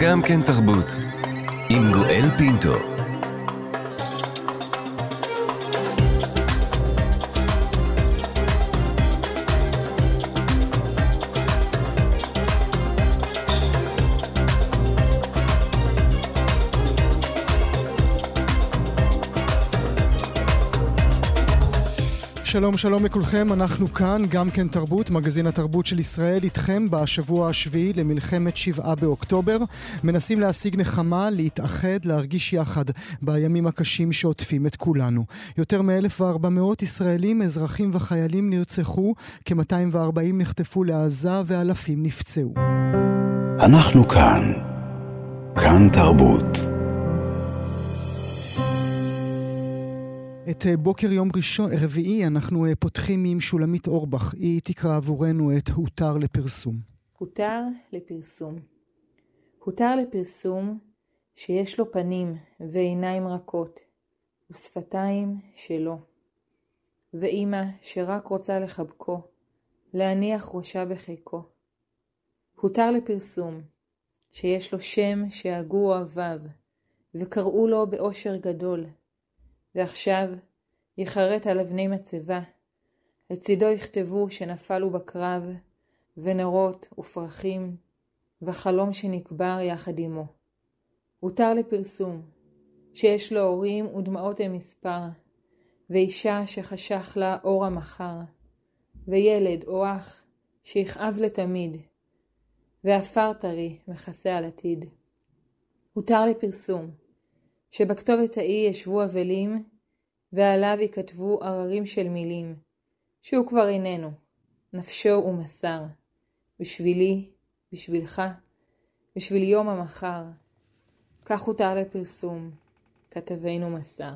גם כן תרבות עם גואל פינטו. שלום שלום לכולכם, אנחנו כאן, גם כן תרבות, מגזין התרבות של ישראל, איתכם בשבוע השביעי למלחמת 7 באוקטובר. מנסים להשיג נחמה, להתאחד, להרגיש יחד בימים הקשים שעוטפים את כולנו. יותר מ-1,400 ישראלים, אזרחים וחיילים נרצחו, כ-240 נחטפו לעזה ואלפים נפצעו. אנחנו כאן, כאן תרבות. את בוקר יום רביעי אנחנו פותחים עם שולמית אורבך. היא תקרא עבורנו את הותר לפרסום. הותר לפרסום. הותר לפרסום שיש לו פנים ועיניים רכות ושפתיים שלו. ואימא שרק רוצה לחבקו, להניח ראשה בחיקו. הותר לפרסום שיש לו שם שהגו אוהביו וקראו לו באושר גדול. ועכשיו יחרט על אבני מצבה, לצידו יכתבו שנפלו בקרב, ונרות ופרחים, וחלום שנקבר יחד עמו. הותר לפרסום, שיש לו הורים ודמעות אין מספר, ואישה שחשך לה אור המחר, וילד או אח שיכאב לתמיד, ואפר טרי מכסה על עתיד. הותר לפרסום, שבכתובת ההיא ישבו אבלים, ועליו יכתבו עררים של מילים, שהוא כבר איננו, נפשו ומסר, בשבילי, בשבילך, בשביל יום המחר, כך הותר לפרסום, כתבנו מסר.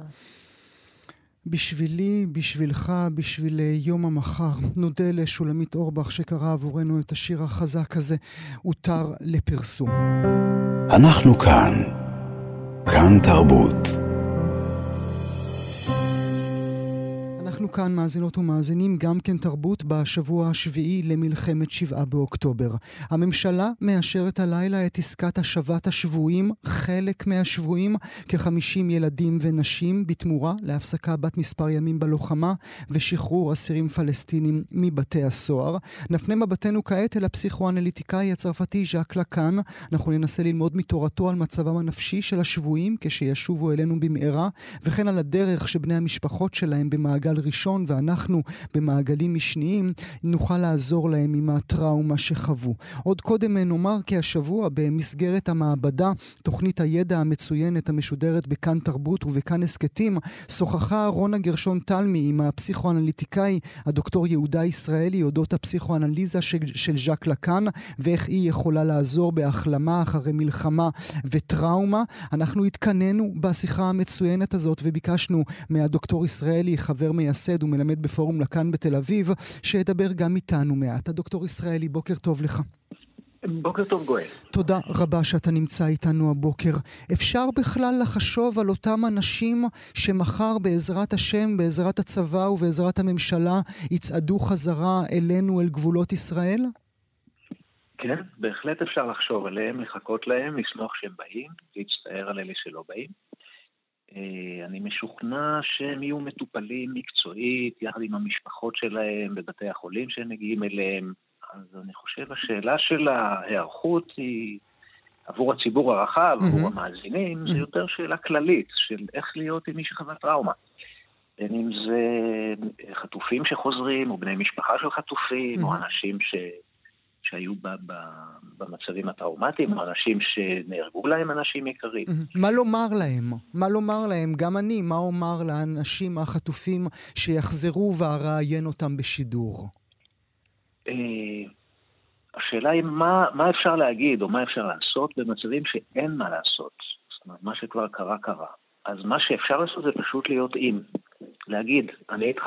בשבילי, בשבילך, בשביל יום המחר. נודה לשולמית אורבך שקרא עבורנו את השיר החזק הזה, הותר לפרסום. אנחנו כאן. כאן תרבות. אנחנו כאן מאזינות ומאזינים, גם כן תרבות, בשבוע השביעי למלחמת 7 באוקטובר. הממשלה מאשרת הלילה את עסקת השבת השבויים, חלק מהשבויים, כ-50 ילדים ונשים, בתמורה להפסקה בת מספר ימים בלוחמה ושחרור אסירים פלסטינים מבתי הסוהר. נפנה מבטנו כעת אל הפסיכואנליטיקאי הצרפתי ז'ק לקאן. אנחנו ננסה ללמוד מתורתו על מצבם הנפשי של השבויים כשישובו אלינו במהרה, וכן על הדרך שבני המשפחות שלהם במעגל ראשון ואנחנו במעגלים משניים נוכל לעזור להם עם הטראומה שחוו. עוד קודם נאמר כי השבוע במסגרת המעבדה, תוכנית הידע המצוינת המשודרת בכאן תרבות ובכאן הסקטים, שוחחה רונה גרשון תלמי עם הפסיכואנליטיקאי הדוקטור יהודה ישראלי אודות הפסיכואנליזה של ז'ק לקאן ואיך היא יכולה לעזור בהחלמה אחרי מלחמה וטראומה. אנחנו התכננו בשיחה המצוינת הזאת וביקשנו מהדוקטור ישראלי, חבר מייסד ומלמד בפורום לקאן בתל אביב, שידבר גם איתנו מעט. הדוקטור ישראלי, בוקר טוב לך. בוקר טוב גואל. תודה רבה שאתה נמצא איתנו הבוקר. אפשר בכלל לחשוב על אותם אנשים שמחר בעזרת השם, בעזרת הצבא ובעזרת הממשלה יצעדו חזרה אלינו, אל גבולות ישראל? כן, בהחלט אפשר לחשוב עליהם, לחכות להם, לשלוח שהם באים, להצטער על אלה שלא באים. אני משוכנע שהם יהיו מטופלים מקצועית, יחד עם המשפחות שלהם, בבתי החולים שהם מגיעים אליהם. אז אני חושב, השאלה של ההיערכות היא, עבור הציבור הרחב, עבור המאזינים, זה יותר שאלה כללית, של איך להיות עם מי שחווה טראומה. בין אם זה חטופים שחוזרים, או בני משפחה של חטופים, או אנשים שהיו במצבים הטראומטיים, אנשים שנהרגו להם, אנשים יקרים. מה לומר להם? מה לומר להם? גם אני, מה אומר לאנשים החטופים שיחזרו והרעיין אותם בשידור? השאלה היא מה אפשר להגיד או מה אפשר לעשות במצבים שאין מה לעשות. זאת אומרת, מה שכבר קרה, קרה. אז מה שאפשר לעשות זה פשוט להיות עם. להגיד, אני איתך.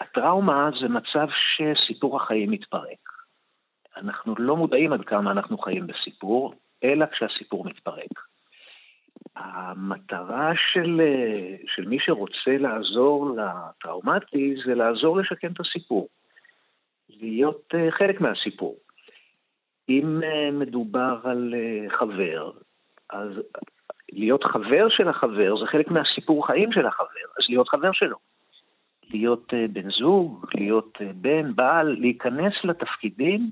הטראומה זה מצב שסיפור החיים מתפרק. אנחנו לא מודעים עד כמה אנחנו חיים בסיפור, אלא כשהסיפור מתפרק. המטרה של מי שרוצה לעזור לטראומטי, זה לעזור לשקם את הסיפור. להיות חלק מהסיפור. אם מדובר על חבר, אז להיות חבר של החבר זה חלק מהסיפור חיים של החבר, אז להיות חבר שלו. להיות בן זוג, להיות בן, בעל, להיכנס לתפקידים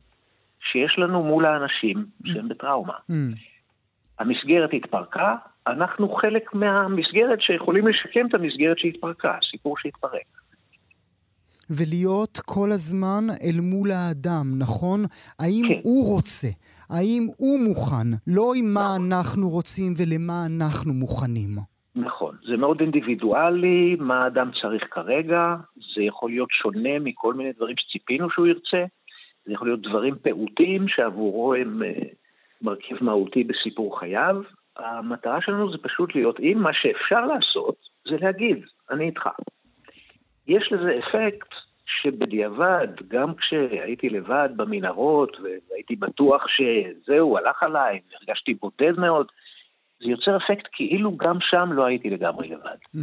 שיש לנו מול האנשים שהם בטראומה. המסגרת התפרקה, אנחנו חלק מהמסגרת שיכולים לשקם את המסגרת שהתפרקה, סיפור שהתפרק. ולהיות כל הזמן אל מול האדם, נכון? האם כן. הוא רוצה, האם הוא מוכן, לא עם מה אנחנו רוצים ולמה אנחנו מוכנים. נכון, זה מאוד אינדיבידואלי, מה האדם צריך כרגע, זה יכול להיות שונה מכל מיני דברים שציפינו שהוא ירצה, זה יכול להיות דברים פעוטים שעבורו הם מרכיב מהותי בסיפור חייו. המטרה שלנו זה פשוט להיות עם מה שאפשר לעשות, זה להגיד, אני איתך. יש לזה אפקט שבדיעבד, גם כשהייתי לבד במנהרות, והייתי בטוח שזהו, הלך עליי, הרגשתי בודד מאוד, זה יוצר אפקט כאילו גם שם לא הייתי לגמרי לבד.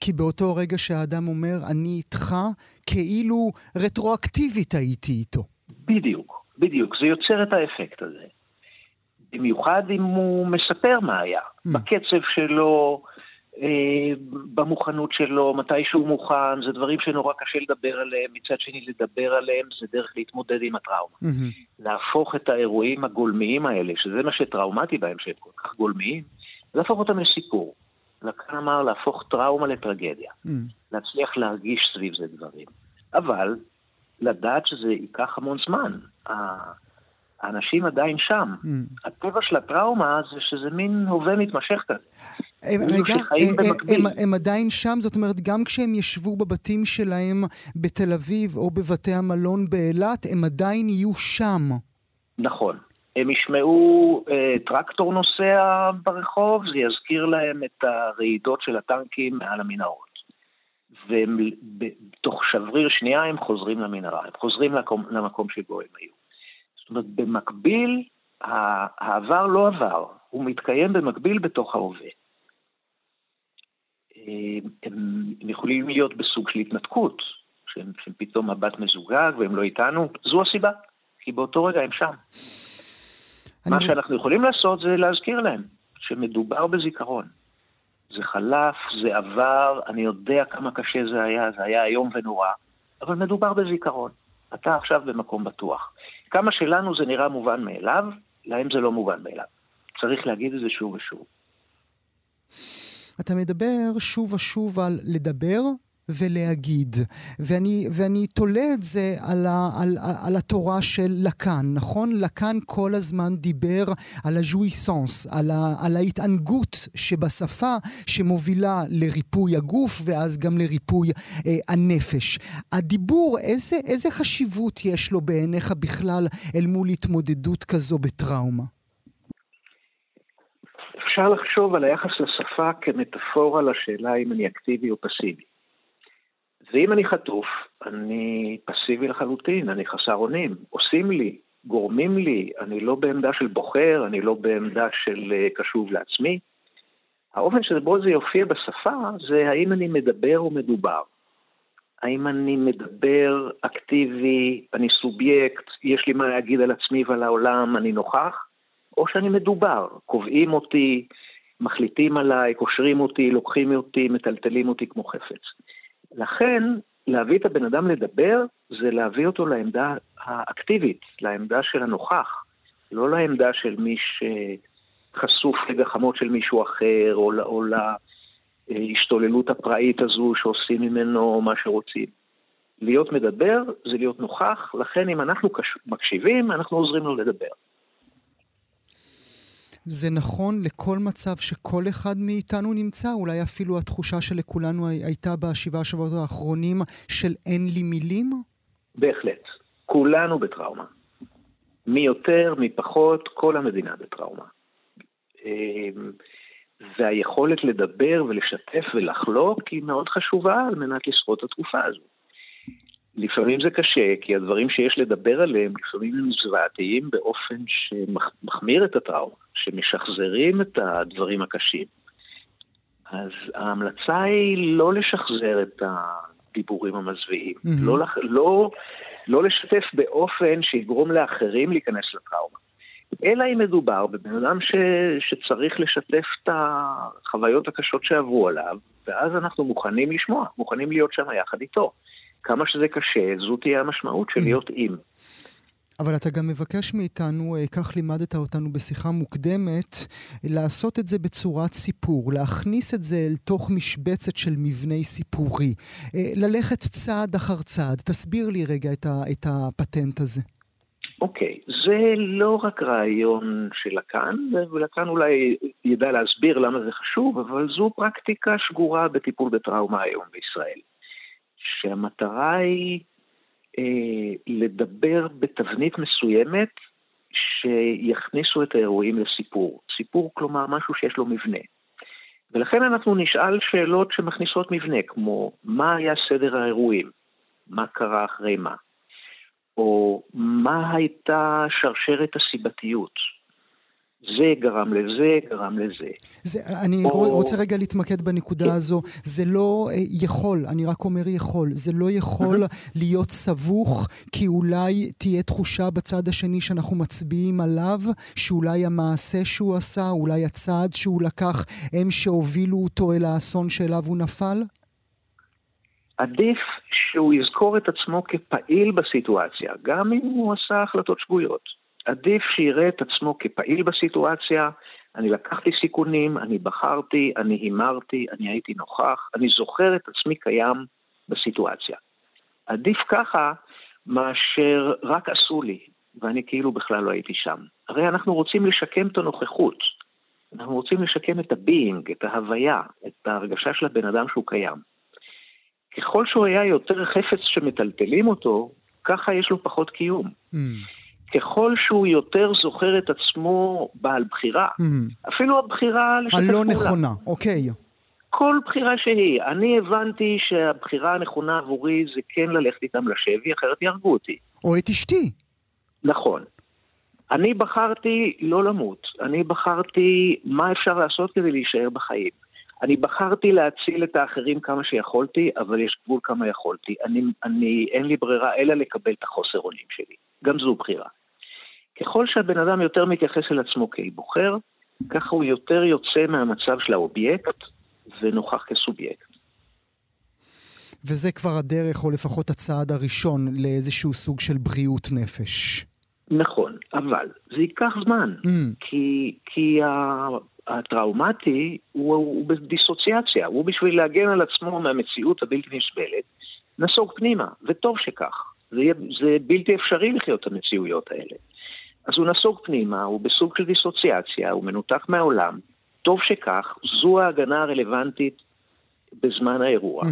כי באותו רגע שהאדם אומר, אני איתך, כאילו רטרואקטיבית הייתי איתו. בדיוק, בדיוק, זה יוצר את האפקט הזה. במיוחד אם הוא מספר מה היה, בקצב שלו, במוכנות שלו, מתי שהוא מוכן, זה דברים שנורא קשה לדבר עליהם, מצד שני לדבר עליהם זה דרך להתמודד עם הטראומה. להפוך את האירועים הגולמיים האלה, שזה מה שטראומטי בהם, שהם כל כך גולמיים, להפוך אותם לסיפור. לכן אמר להפוך טראומה לטרגדיה. להצליח להרגיש סביב זה דברים. אבל לדעת שזה ייקח המון זמן. האנשים עדיין שם. הטבע של הטראומה זה שזה מין הווה מתמשך כזה. הם עדיין שם, זאת אומרת, גם כשהם ישבו בבתים שלהם בתל אביב או בבתי המלון באילת, הם עדיין יהיו שם. נכון. הם ישמעו טרקטור נוסע ברחוב, זה יזכיר להם את הרעידות של הטנקים מעל המנהרות. ובתוך שבריר שנייה הם חוזרים למנהרה, הם חוזרים למקום שבו הם היו. זאת אומרת, במקביל, העבר לא עבר, הוא מתקיים במקביל בתוך ההווה. הם יכולים להיות בסוג של התנתקות, שהם פתאום מבט מזוגג והם לא איתנו, זו הסיבה, כי באותו רגע הם שם. מה שאנחנו יכולים לעשות זה להזכיר להם, שמדובר בזיכרון. זה חלף, זה עבר, אני יודע כמה קשה זה היה היום ונורא, אבל מדובר בזיכרון. אתה עכשיו במקום בטוח. כמה שלנו זה נראה מובן מאליו, להם זה לא מובן מאליו. צריך להגיד את זה שוב ושוב. אתה מדבר שוב ושוב על לדבר ולהגיד, ואני תולה את זה על התורה של לקאן, נכון? לקאן כל הזמן דיבר על הז'ויסנס, על ההתענגות שבשפה שמובילה לריפוי הגוף ואז גם לריפוי הנפש. הדיבור, איזה חשיבות יש לו בעיניך בכלל אל מול התמודדות כזו בטראומה? אפשר לחשוב על היחס לשפה כמטאפורה לשאלה אם אני אקטיבי או פסיבי. ואם אני חטוף, אני פסיבי לחלוטין, אני חסר אונים, עושים לי, גורמים לי, אני לא בעמדה של בוחר, אני לא בעמדה של קשוב לעצמי. האופן שבו זה יופיע בשפה זה האם אני מדבר או מדובר. האם אני מדבר אקטיבי, אני סובייקט, יש לי מה להגיד על עצמי ועל העולם, אני נוכח, או שאני מדובר, קובעים אותי, מחליטים עליי, קושרים אותי, לוקחים אותי, מטלטלים אותי כמו חפץ. לכן, להביא את הבן אדם לדבר, זה להביא אותו לעמדה האקטיבית, לעמדה של הנוכח, לא לעמדה של מי שחשוף לגחמות של מישהו אחר, או להשתוללות הפראית הזו שעושים ממנו מה שרוצים. להיות מדבר זה להיות נוכח, לכן אם אנחנו מקשיבים, אנחנו עוזרים לו לדבר. זה נכון לכל מצב שכל אחד מאיתנו נמצא, אולי אפילו התחושה שלכולנו הייתה ב7 השבועות האחרונים של אין לי מילים? בהחלט. כולנו בטראומה. מי יותר, מי פחות, כל המדינה בטראומה. והיכולת לדבר ולשתף ולחלוק היא מאוד חשובה על מנת לשרוד את התקופה הזו. לפעמים זה קשה, כי הדברים שיש לדבר עליהם, לפעמים הם זוועתיים באופן שמחמיר את הטראומה, שמשחזרים את הדברים הקשים. אז ההמלצה היא לא לשחזר את הדיבורים המזוויים, לא לא לשתף באופן שיגרום לאחרים להיכנס לטראומה. אלא אם מדובר בבן אדם שצריך לשתף את החוויות הקשות שעברו עליו, ואז אנחנו מוכנים לשמוע, מוכנים להיות שם יחד איתו. כמה שזה קשה, זו תהיה המשמעות של להיות עם. אבל אתה גם מבקש מאיתנו, כך לימדת אותנו בשיחה מוקדמת, לעשות את זה בצורת סיפור, להכניס את זה אל תוך משבצת של מבנה סיפורי, ללכת צעד אחר צעד. תסביר לי רגע את הפטנט הזה. אוקיי, זה לא רק רעיון של לקאן, ולקאן אולי ידע להסביר למה זה חשוב, אבל זו פרקטיקה שגורה בטיפול בטראומה היום בישראל. שהמטרה היא לדבר בתבנית מסוימת שיכניסו את האירועים לסיפור. סיפור כלומר משהו שיש לו מבנה. ולכן אנחנו נשאל שאלות שמכניסות מבנה, כמו מה היה סדר האירועים, מה קרה אחרי מה, או מה הייתה שרשרת הסיבתיות. זה גרם לזה, גרם לזה. אני רוצה רגע להתמקד בנקודה הזו. זה לא יכול, אני רק אומר יכול, זה לא יכול להיות סבוך, כי אולי תהיה תחושה בצד השני שאנחנו מצביעים עליו, שאולי המעשה שהוא עשה, אולי הצעד שהוא לקח, הם שהובילו אותו אל האסון שאליו הוא נפל? עדיף שהוא יזכור את עצמו כפעיל בסיטואציה, גם אם הוא עשה החלטות שגויות. עדיף שיראה את עצמו כפעיל בסיטואציה, אני לקחתי סיכונים, אני בחרתי, אני הימרתי, אני הייתי נוכח, אני זוכר את עצמי קיים בסיטואציה. עדיף ככה מאשר רק עשו לי, ואני כאילו בכלל לא הייתי שם. הרי אנחנו רוצים לשקם את הנוכחות, אנחנו רוצים לשקם את הביינג, את ההוויה, את ההרגשה של הבן אדם שהוא קיים. ככל שהוא היה יותר חפץ שמטלטלים אותו, ככה יש לו פחות קיום. ככל שהוא יותר זוכר את עצמו בעל בחירה, אפילו הבחירה לשתף פעולה. הלא נכונה, אוקיי. כל בחירה שהיא. אני הבנתי שהבחירה הנכונה עבורי זה כן ללכת איתם לשבי, אחרת יהרגו אותי. או את אשתי. נכון. אני בחרתי לא למות. אני בחרתי מה אפשר לעשות כדי להישאר בחיים. אני בחרתי להציל את האחרים כמה שיכולתי, אבל יש גבול כמה יכולתי. אין לי ברירה אלא לקבל את החוסר אונים שלי. גם זו בחירה. ככל שהבן אדם יותר מתייחס אל עצמו כאי בוחר, ככה הוא יותר יוצא מהמצב של האובייקט ונוכח כסובייקט. וזה כבר הדרך, או לפחות הצעד הראשון, לאיזשהו סוג של בריאות נפש. נכון, אבל זה ייקח זמן, כי הטראומטי הוא בדיסוציאציה, הוא בשביל להגן על עצמו מהמציאות הבלתי נסבלת, נסוג פנימה, וטוב שכך. זה בלתי אפשרי לחיות המציאויות האלה. אז הוא נסוג פנימה, הוא בסוג של דיסוציאציה, הוא מנותח מהעולם. טוב שכך, זו ההגנה הרלוונטית בזמן האירוע.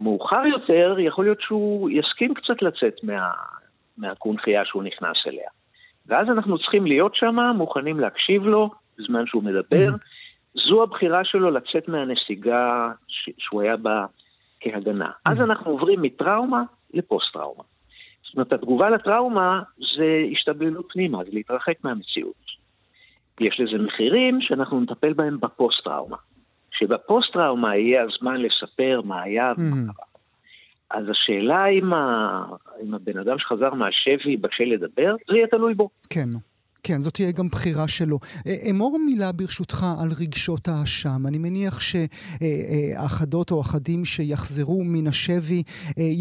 מאוחר יותר, יכול להיות שהוא יסכים קצת לצאת מהקונחייה שהוא נכנס אליה. ואז אנחנו צריכים להיות שם, מוכנים להקשיב לו, בזמן שהוא מדבר. זו הבחירה שלו לצאת מהנסיגה שהוא היה בה כהגנה. אז אנחנו עוברים מטראומה, לפוסט-טראומה. זאת אומרת, התגובה לטראומה זה השתבללות פנימה, זה להתרחק מהמציאות. יש לזה מחירים שאנחנו נטפל בהם בפוסט-טראומה. שבפוסט-טראומה יהיה הזמן לספר מה היה ומה קרה. אז השאלה אם הבן אדם שחזר מהשבי בקשה לדבר, זה יהיה תלוי בו. כן. כן, זאת תהיה גם בחירה שלו. אמור מילה ברשותך על רגשות האשם. אני מניח שאחדות או אחדים שיחזרו מן השבי,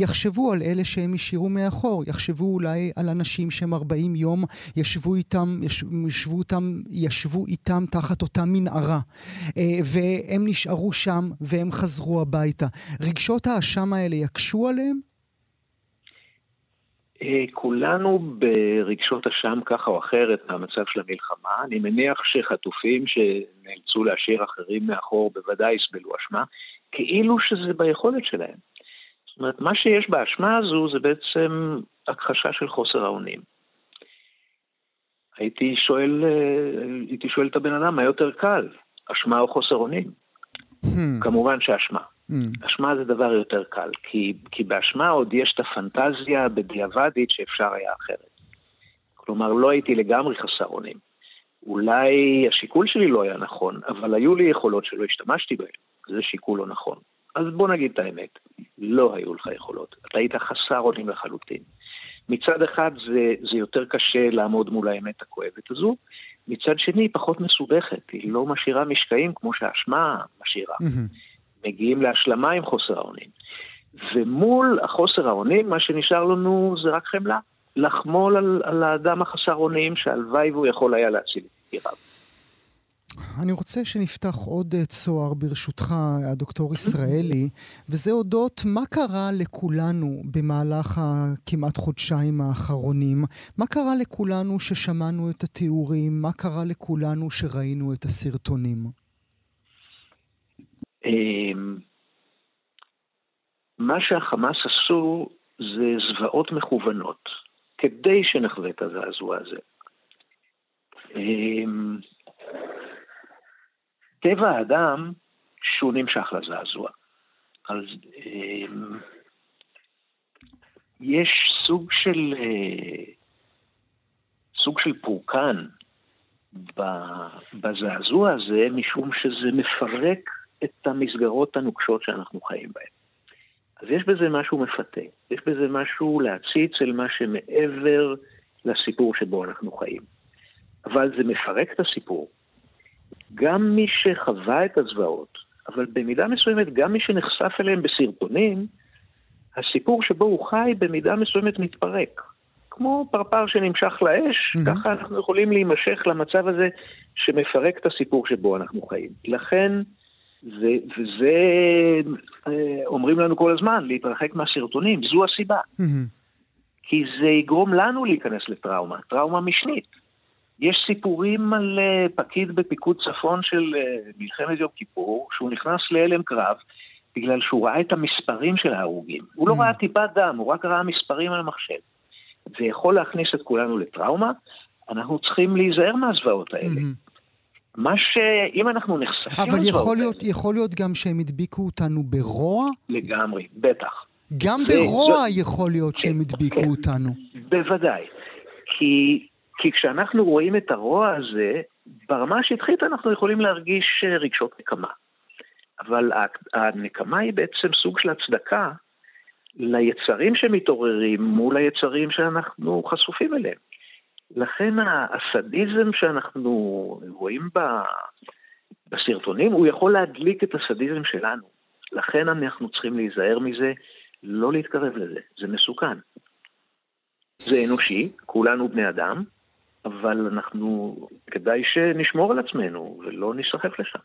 יחשבו על אלה שהם ישירו מאחור, יחשבו אולי על אנשים שהם 40 יום, ישבו איתם תחת אותה מנערה, והם נשארו שם והם חזרו הביתה. רגשות האשם האלה יקשו עליהם? כולנו ברגשות אשם ככה או אחרת מהמצב של המלחמה. אני מניח שחטופים שנאלצו להשאיר אחרים מאחור בוודאי יסבלו אשמה, כאילו שזה ביכולת שלהם. זאת אומרת, מה שיש באשמה הזו זה בעצם הכחשה של חוסר האונים. הייתי שואל את הבן אדם, מה יותר קל? אשמה או חוסר אונים? כמובן שאשמה. אשמה זה דבר יותר קל, כי באשמה עוד יש את הפנטזיה בדיעבדית שאפשר היה אחרת. כלומר, לא הייתי לגמרי חסר אונים. אולי השיקול שלי לא היה נכון, אבל היו לי יכולות שלא השתמשתי בהן. זה שיקול לא נכון. אז בוא נגיד את האמת, לא היו לך יכולות. אתה היית חסר אונים לחלוטין. מצד אחד זה יותר קשה לעמוד מול האמת הכואבת הזו, מצד שני היא פחות מסובכת, היא לא משאירה משקעים כמו שהאשמה משאירה. מגיעים להשלמה עם חוסר האונים. ומול החוסר האונים, מה שנשאר לנו זה רק חמלה, לחמול על האדם החסר אונים שהלוואי והוא יכול היה להציל את יריו. אני רוצה שנפתח עוד צוהר ברשותך, הדוקטור ישראלי, וזה אודות מה קרה לכולנו במהלך כמעט חודשיים האחרונים, מה קרה לכולנו ששמענו את התיאורים, מה קרה לכולנו שראינו את הסרטונים? מה שהחמאס עשו זה זוועות מכוונות, כדי שנחווה את הזעזוע הזה. טבע האדם שהוא נמשך לזעזוע. אז יש סוג של פורקן בזעזוע הזה, משום שזה מפרק את המסגרות הנוקשות שאנחנו חיים בהן. אז יש בזה משהו מפתה, יש בזה משהו להציץ אל מה שמעבר לסיפור שבו אנחנו חיים. אבל זה מפרק את הסיפור. גם מי שחווה את הזוועות, אבל במידה מסוימת גם מי שנחשף אליהם בסרטונים, הסיפור שבו הוא חי במידה מסוימת מתפרק. כמו פרפר שנמשך לאש, ככה אנחנו יכולים להימשך למצב הזה שמפרק את הסיפור שבו אנחנו חיים. לכן, וזה אומרים לנו כל הזמן, להתרחק מהסרטונים, זו הסיבה. כי זה יגרום לנו להיכנס לטראומה, טראומה משנית. יש סיפורים על פקיד בפיקוד צפון של מלחמת יום כיפור, שהוא נכנס להלם קרב, בגלל שהוא ראה את המספרים של ההרוגים. הוא לא ראה טיפת דם, הוא רק ראה מספרים על המחשב. זה יכול להכניס את כולנו לטראומה, אנחנו צריכים להיזהר מהזוועות האלה. מה שאם אנחנו נחשפים... אבל יכול להיות גם שהם הדביקו אותנו ברוע? לגמרי, בטח. גם ברוע יכול להיות שהם הדביקו אותנו. בוודאי. כי כשאנחנו רואים את הרוע הזה, ברמה השטחית אנחנו יכולים להרגיש רגשות נקמה. אבל הנקמה היא בעצם סוג של הצדקה ליצרים שמתעוררים מול היצרים שאנחנו חשופים אליהם. לכן הסדיזם שאנחנו רואים בסרטונים, הוא יכול להדליק את הסדיזם שלנו. לכן אנחנו צריכים להיזהר מזה, לא להתקרב לזה. זה מסוכן. זה אנושי, כולנו בני אדם. אבל אנחנו, כדאי שנשמור על עצמנו ולא נשרחף לשם.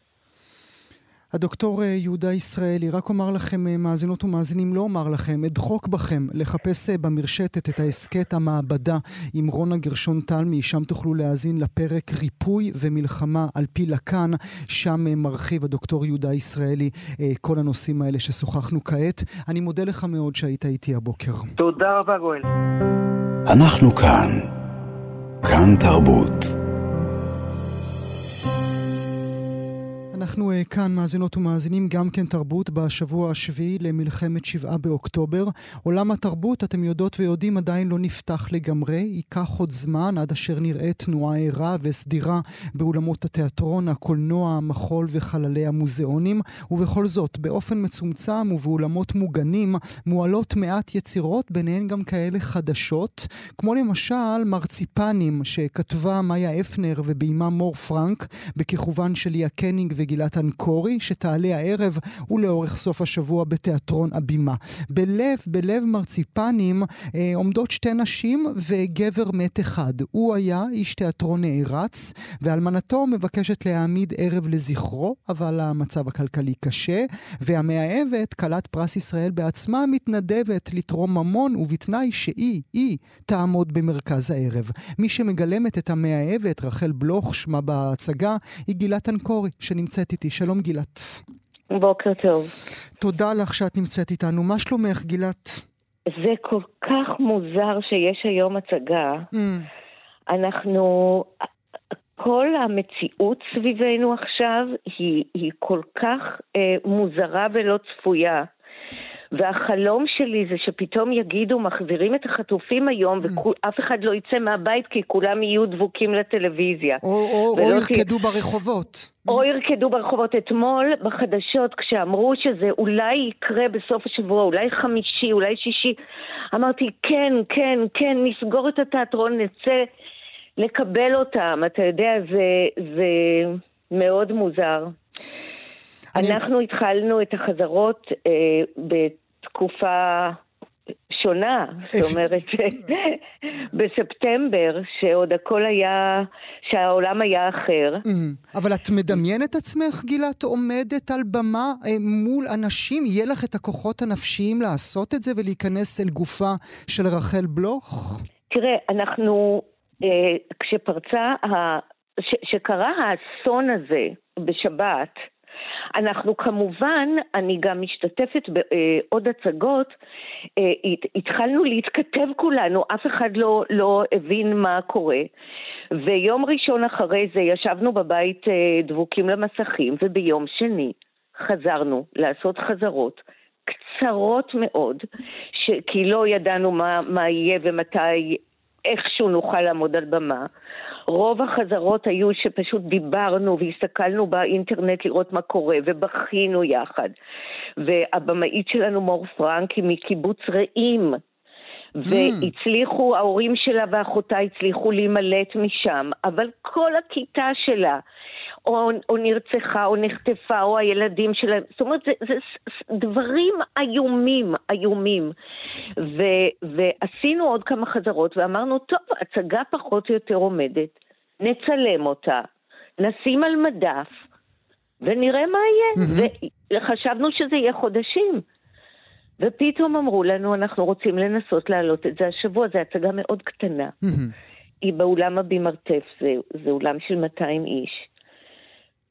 הדוקטור יהודה ישראלי, רק אומר לכם, מאזינות ומאזינים, לא אומר לכם, אדחוק בכם לחפש במרשתת את העסקת המעבדה עם רונה גרשון תלמי, שם תוכלו להאזין לפרק ריפוי ומלחמה על פי לקאן, שם מרחיב הדוקטור יהודה ישראלי כל הנושאים האלה ששוחחנו כעת. אני מודה לך מאוד שהיית איתי הבוקר. תודה רבה גואל. אנחנו כאן. כאן תרבות. אנחנו כאן מאזינות ומאזינים, גם כן תרבות בשבוע השביעי למלחמת 7 באוקטובר. עולם התרבות, אתם יודעות ויודעים, עדיין לא נפתח לגמרי. ייקח עוד זמן עד אשר נראה תנועה ערה וסדירה באולמות התיאטרון, הקולנוע, המחול וחללי המוזיאונים. ובכל זאת, באופן מצומצם ובאולמות מוגנים, מועלות מעט יצירות, ביניהן גם כאלה חדשות, כמו למשל מרציפנים שכתבה מאיה אפנר וביימה מור פרנק, בכיכובן של ליה קניג גילת אנקורי, שתעלה הערב ולאורך סוף השבוע בתיאטרון הבימה. בלב מרציפנים עומדות שתי נשים וגבר מת אחד. הוא היה איש תיאטרון נערץ, ואלמנתו מבקשת להעמיד ערב לזכרו, אבל המצב הכלכלי קשה, והמאהבת, קלת פרס ישראל בעצמה, מתנדבת לתרום ממון, ובתנאי שהיא תעמוד במרכז הערב. מי שמגלמת את המאהבת, רחל בלוח שמה בהצגה, היא גילת אנקורי, שנמצא איתי. שלום גילת. בוקר טוב. תודה לך שאת נמצאת איתנו. מה שלומך גילת? זה כל כך מוזר שיש היום הצגה. אנחנו, כל המציאות סביבנו עכשיו היא כל כך מוזרה ולא צפויה. והחלום שלי זה שפתאום יגידו, מחזירים את החטופים היום, ואף אחד לא יצא מהבית, כי כולם יהיו דבוקים לטלוויזיה. או ירקדו ברחובות. או ירקדו ברחובות. אתמול בחדשות, כשאמרו שזה אולי יקרה בסוף השבוע, אולי חמישי, אולי שישי, אמרתי, כן, כן, כן, נסגור את התיאטרון, נצא לקבל אותם. אתה יודע, זה מאוד מוזר. אנחנו התחלנו את החזרות בתקופה שונה, זאת אומרת, בספטמבר, שעוד הכל היה, שהעולם היה אחר. אבל את מדמיינת את עצמך, גילה, את עומדת על במה מול אנשים, יהיה לך את הכוחות הנפשיים לעשות את זה ולהיכנס אל גופה של רחל בלוך? תראה, אנחנו, כשפרצה, שקרה האסון הזה בשבת, אנחנו כמובן, אני גם משתתפת בעוד הצגות, התחלנו להתכתב כולנו, אף אחד לא הבין מה קורה, ויום ראשון אחרי זה ישבנו בבית דבוקים למסכים, וביום שני חזרנו לעשות חזרות קצרות מאוד, כי לא ידענו מה יהיה ומתי איכשהו נוכל לעמוד על במה. רוב החזרות היו שפשוט דיברנו והסתכלנו באינטרנט לראות מה קורה, ובכינו יחד. והבמאית שלנו מור פרנק היא מקיבוץ רעים, והצליחו, ההורים שלה ואחותה הצליחו להימלט משם, אבל כל הכיתה שלה, או נרצחה, או נחטפה, או הילדים שלהם, זאת אומרת, זה דברים איומים, איומים. ועשינו עוד כמה חזרות, ואמרנו, טוב, הצגה פחות או יותר עומדת, נצלם אותה, נשים על מדף, ונראה מה יהיה. וחשבנו שזה יהיה חודשים. ופתאום אמרו לנו, אנחנו רוצים לנסות להעלות את זה השבוע, זה הצגה מאוד קטנה. היא באולם הבימרטף, זה אולם של 200 איש.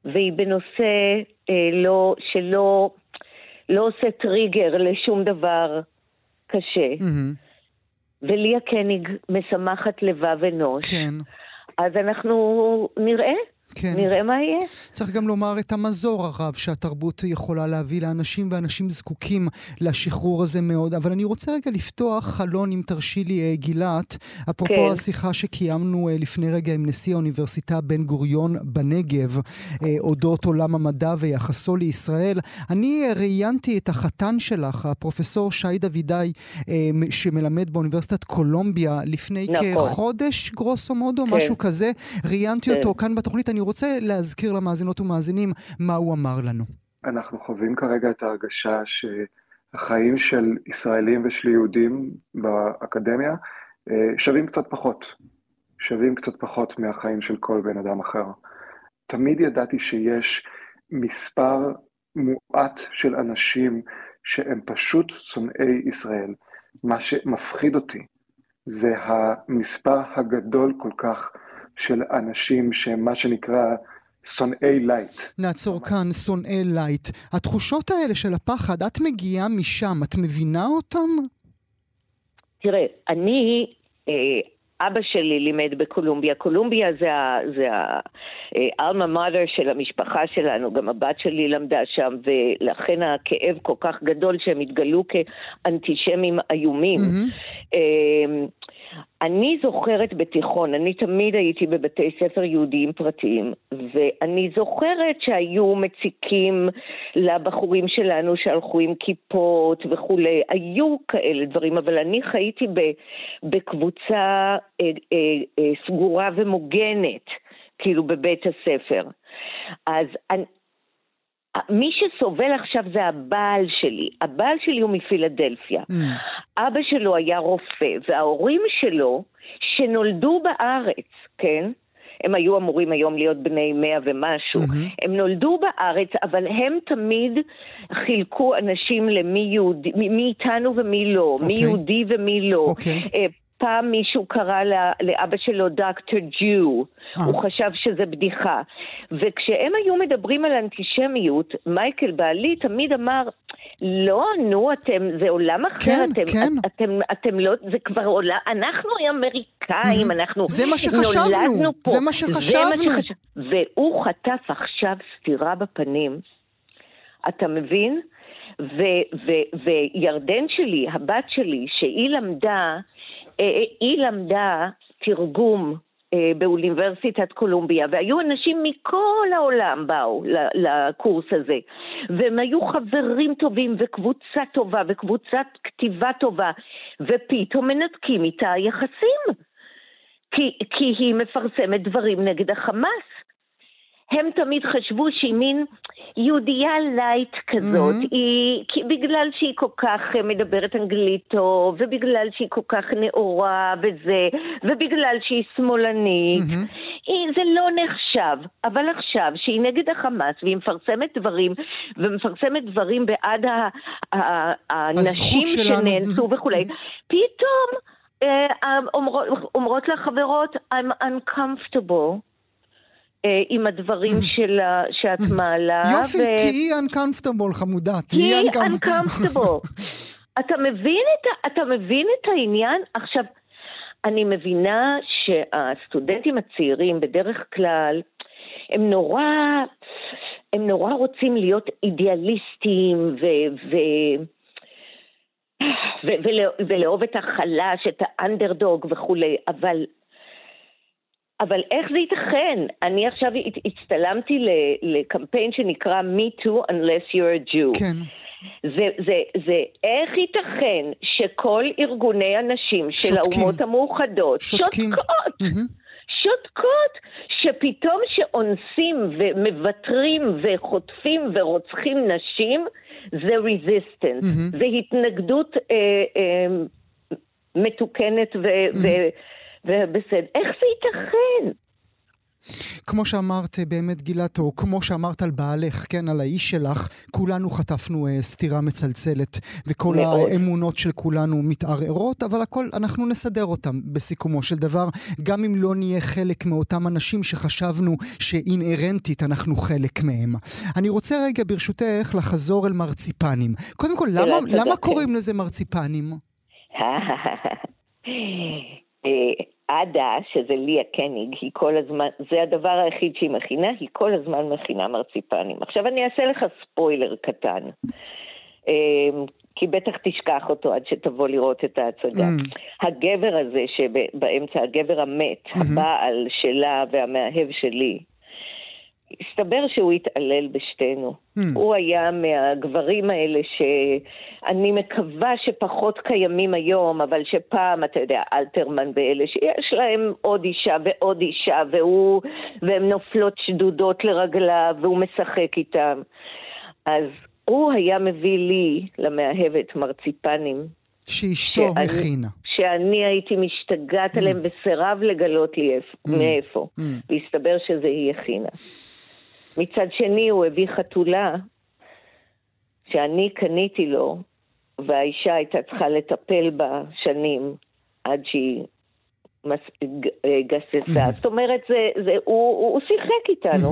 והיא בנושא שלא עושה טריגר לשום דבר קשה. וליה קניג משמחת לבב אנוש. כן. אז אנחנו נראה. כן. נראה מה יהיה. צריך גם לומר את המזור הרב שהתרבות יכולה להביא לאנשים, ואנשים זקוקים לשחרור הזה מאוד. אבל אני רוצה רגע לפתוח חלון, אם תרשי לי, גילת, אפרופו כן. השיחה שקיימנו לפני רגע עם נשיא האוניברסיטה בן גוריון בנגב, אודות עולם המדע ויחסו לישראל. אני ראיינתי את החתן שלך, הפרופסור שי דוידאי, שמלמד באוניברסיטת קולומביה לפני כחודש, גרוסו מודו, כן. משהו כזה. ראיינתי אותו כאן בתוכנית, אני רוצה להזכיר למאזינות ומאזינים מה הוא אמר לנו. אנחנו חווים כרגע את ההרגשה שהחיים של ישראלים ושל יהודים באקדמיה שווים קצת פחות. שווים קצת פחות מהחיים של כל בן אדם אחר. תמיד ידעתי שיש מספר מועט של אנשים שהם פשוט שונאי ישראל. מה שמפחיד אותי זה המספר הגדול כל כך של אנשים שמה שנקרא שונאי לייט. נעצור כאן, שונאי לייט. התחושות האלה של הפחד, את מגיעה משם, את מבינה אותם? תראה, אני, אבא שלי לימד בקולומביה. קולומביה זה האלמה מאדר של המשפחה שלנו, גם הבת שלי למדה שם, ולכן הכאב כל כך גדול שהם התגלו כאנטישמים איומים. אני זוכרת בתיכון, אני תמיד הייתי בבתי ספר יהודיים פרטיים, ואני זוכרת שהיו מציקים לבחורים שלנו שהלכו עם כיפות וכולי, היו כאלה דברים, אבל אני חייתי בקבוצה סגורה ומוגנת, כאילו בבית הספר. אז מי שסובל עכשיו זה הבעל שלי. הבעל שלי הוא מפילדלפיה. אבא שלו היה רופא, וההורים שלו שנולדו בארץ, כן? הם היו אמורים היום להיות בני 100 ומשהו. הם נולדו בארץ, אבל הם תמיד חילקו אנשים למי יהודי, מי איתנו ומי לא, מי יהודי ומי לא. פעם מישהו קרא לאבא שלו דוקטור ג'ו, הוא חשב שזה בדיחה. וכשהם היו מדברים על אנטישמיות, מייקל בעלי תמיד אמר, לא, נו, אתם, זה עולם אחר, אתם לא, זה כבר עולם, אנחנו אמריקאים, אנחנו נולדנו פה. זה מה שחשבנו. והוא חטף עכשיו סתירה בפנים, אתה מבין? וירדן שלי, הבת שלי, שהיא למדה, תרגום באוניברסיטת קולומביה, והיו אנשים מכל העולם באו לקורס הזה, והם היו חברים טובים וקבוצה טובה וקבוצת כתיבה טובה, ופתאום מנתקים איתה יחסים, כי היא מפרסמת דברים נגד החמאס. הם תמיד חשבו שהיא מין יהודייה לייט כזאת, בגלל שהיא כל כך מדברת אנגלית טוב, ובגלל שהיא כל כך נאורה וזה, ובגלל שהיא שמאלנית, זה לא נחשב. אבל עכשיו שהיא נגד החמאס, והיא מפרסמת דברים, בעד האנשים שנאנסו וכולי, פתאום אומרות לחברות, I'm uncomfortable, עם הדברים שאת מעלה. יופי, תהי uncomfortable, חמודה. תהי uncomfortable. אתה מבין את העניין? עכשיו, אני מבינה שהסטודנטים הצעירים בדרך כלל, הם נורא רוצים להיות אידיאליסטים ולאהוב את החלש, את האנדרדוג וכולי, אבל איך זה ייתכן? אני עכשיו הצטלמתי לקמפיין שנקרא Me Too Unless You're a Jew. כן. זה איך ייתכן שכל ארגוני הנשים של האומות המאוחדות שותקות, שפתאום שאונסים ומבטרים וחוטפים ורוצחים נשים, זה resistance, זה התנגדות מתוקנת ובסדר. איך זה ייתכן? כמו שאמרת באמת גילת, או כמו שאמרת על בעלך, כן, על האיש שלך, כולנו חטפנו סתירה מצלצלת, וכל האמונות של כולנו מתערערות, אבל הכל, אנחנו נסדר אותם בסיכומו של דבר, גם אם לא נהיה חלק מאותם אנשים שחשבנו שאינהרנטית אנחנו חלק מהם. אני רוצה רגע ברשותך לחזור אל מרציפנים. קודם כל, למה קוראים לזה מרציפנים? עדה, שזה ליה קניג, היא כל הזמן, זה הדבר היחיד שהיא מכינה, היא כל הזמן מכינה מרציפנים. עכשיו אני אעשה לך ספוילר קטן, כי בטח תשכח אותו עד שתבוא לראות את ההצגה. הגבר הזה שבאמצע, הגבר המת, הבעל שלה והמאהב שלי, הסתבר שהוא התעלל בשתינו. הוא היה מהגברים האלה שאני מקווה שפחות קיימים היום, אבל שפעם, אתה יודע, אלתרמן ואלה שיש להם עוד אישה ועוד אישה, והם נופלות שדודות לרגליו, והוא משחק איתם. אז הוא היה מביא לי, למאהבת, מרציפנים. שאשתו מכינה. שאני הייתי משתגעת עליהם וסירב לגלות לי מאיפה. והסתבר שזה היא הכינה. מצד שני הוא הביא חתולה שאני קניתי לו, והאישה הייתה צריכה לטפל בה שנים עד שהיא גססה. זאת אומרת, הוא שיחק איתנו.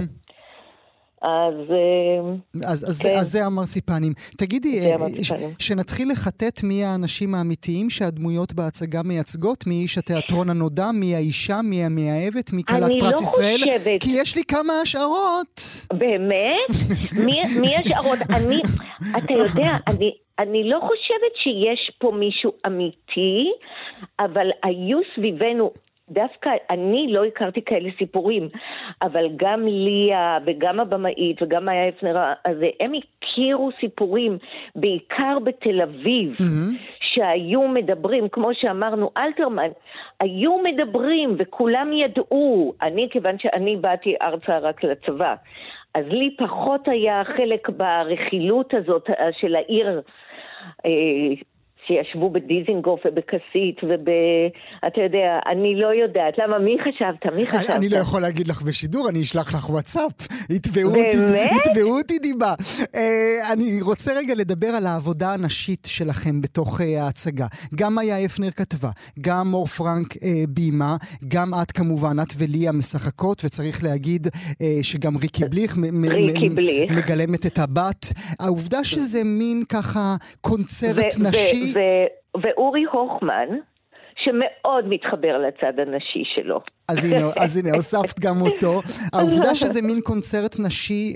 אז זה המרציפנים. תגידי, שנתחיל לחטט מי האנשים האמיתיים שהדמויות בהצגה מייצגות, מי איש התיאטרון הנודע, מי האישה, מי המאהבת, מי כלת פרס ישראל, כי יש לי כמה השערות. באמת? מי השערות? אתה יודע, אני לא חושבת שיש פה מישהו אמיתי, אבל היו סביבנו, דווקא אני לא הכרתי כאלה סיפורים, אבל גם ליה וגם הבמאית וגם מאיה אפנר, אז הם הכירו סיפורים, בעיקר בתל אביב, שהיו מדברים, כמו שאמרנו, אלתרמן, היו מדברים וכולם ידעו, כיוון שאני באתי ארצה רק לצבא, אז לי פחות היה חלק ברכילות הזאת של העיר, שישבו בדיזינגוף ובקסית אתה יודע, אני לא יודעת. למה? מי חשבת? אני לא יכול להגיד לך בשידור, אני אשלח לך וואטסאפ. התבעו אותי דיבה. אני רוצה רגע לדבר על העבודה הנשית שלכם בתוך ההצגה. גם מאיה אפנר כתבה, גם מור פרנק בימה, גם את כמובן, את וליה משחקות, וצריך להגיד שגם ריקי בליך מגלמת את הבת. העובדה שזה מין ככה קונצרט נשי, ואורי הוכמן, שמאוד מתחבר לצד הנשי שלו. אז הנה, הוספת גם אותו. העובדה שזה מין קונצרט נשי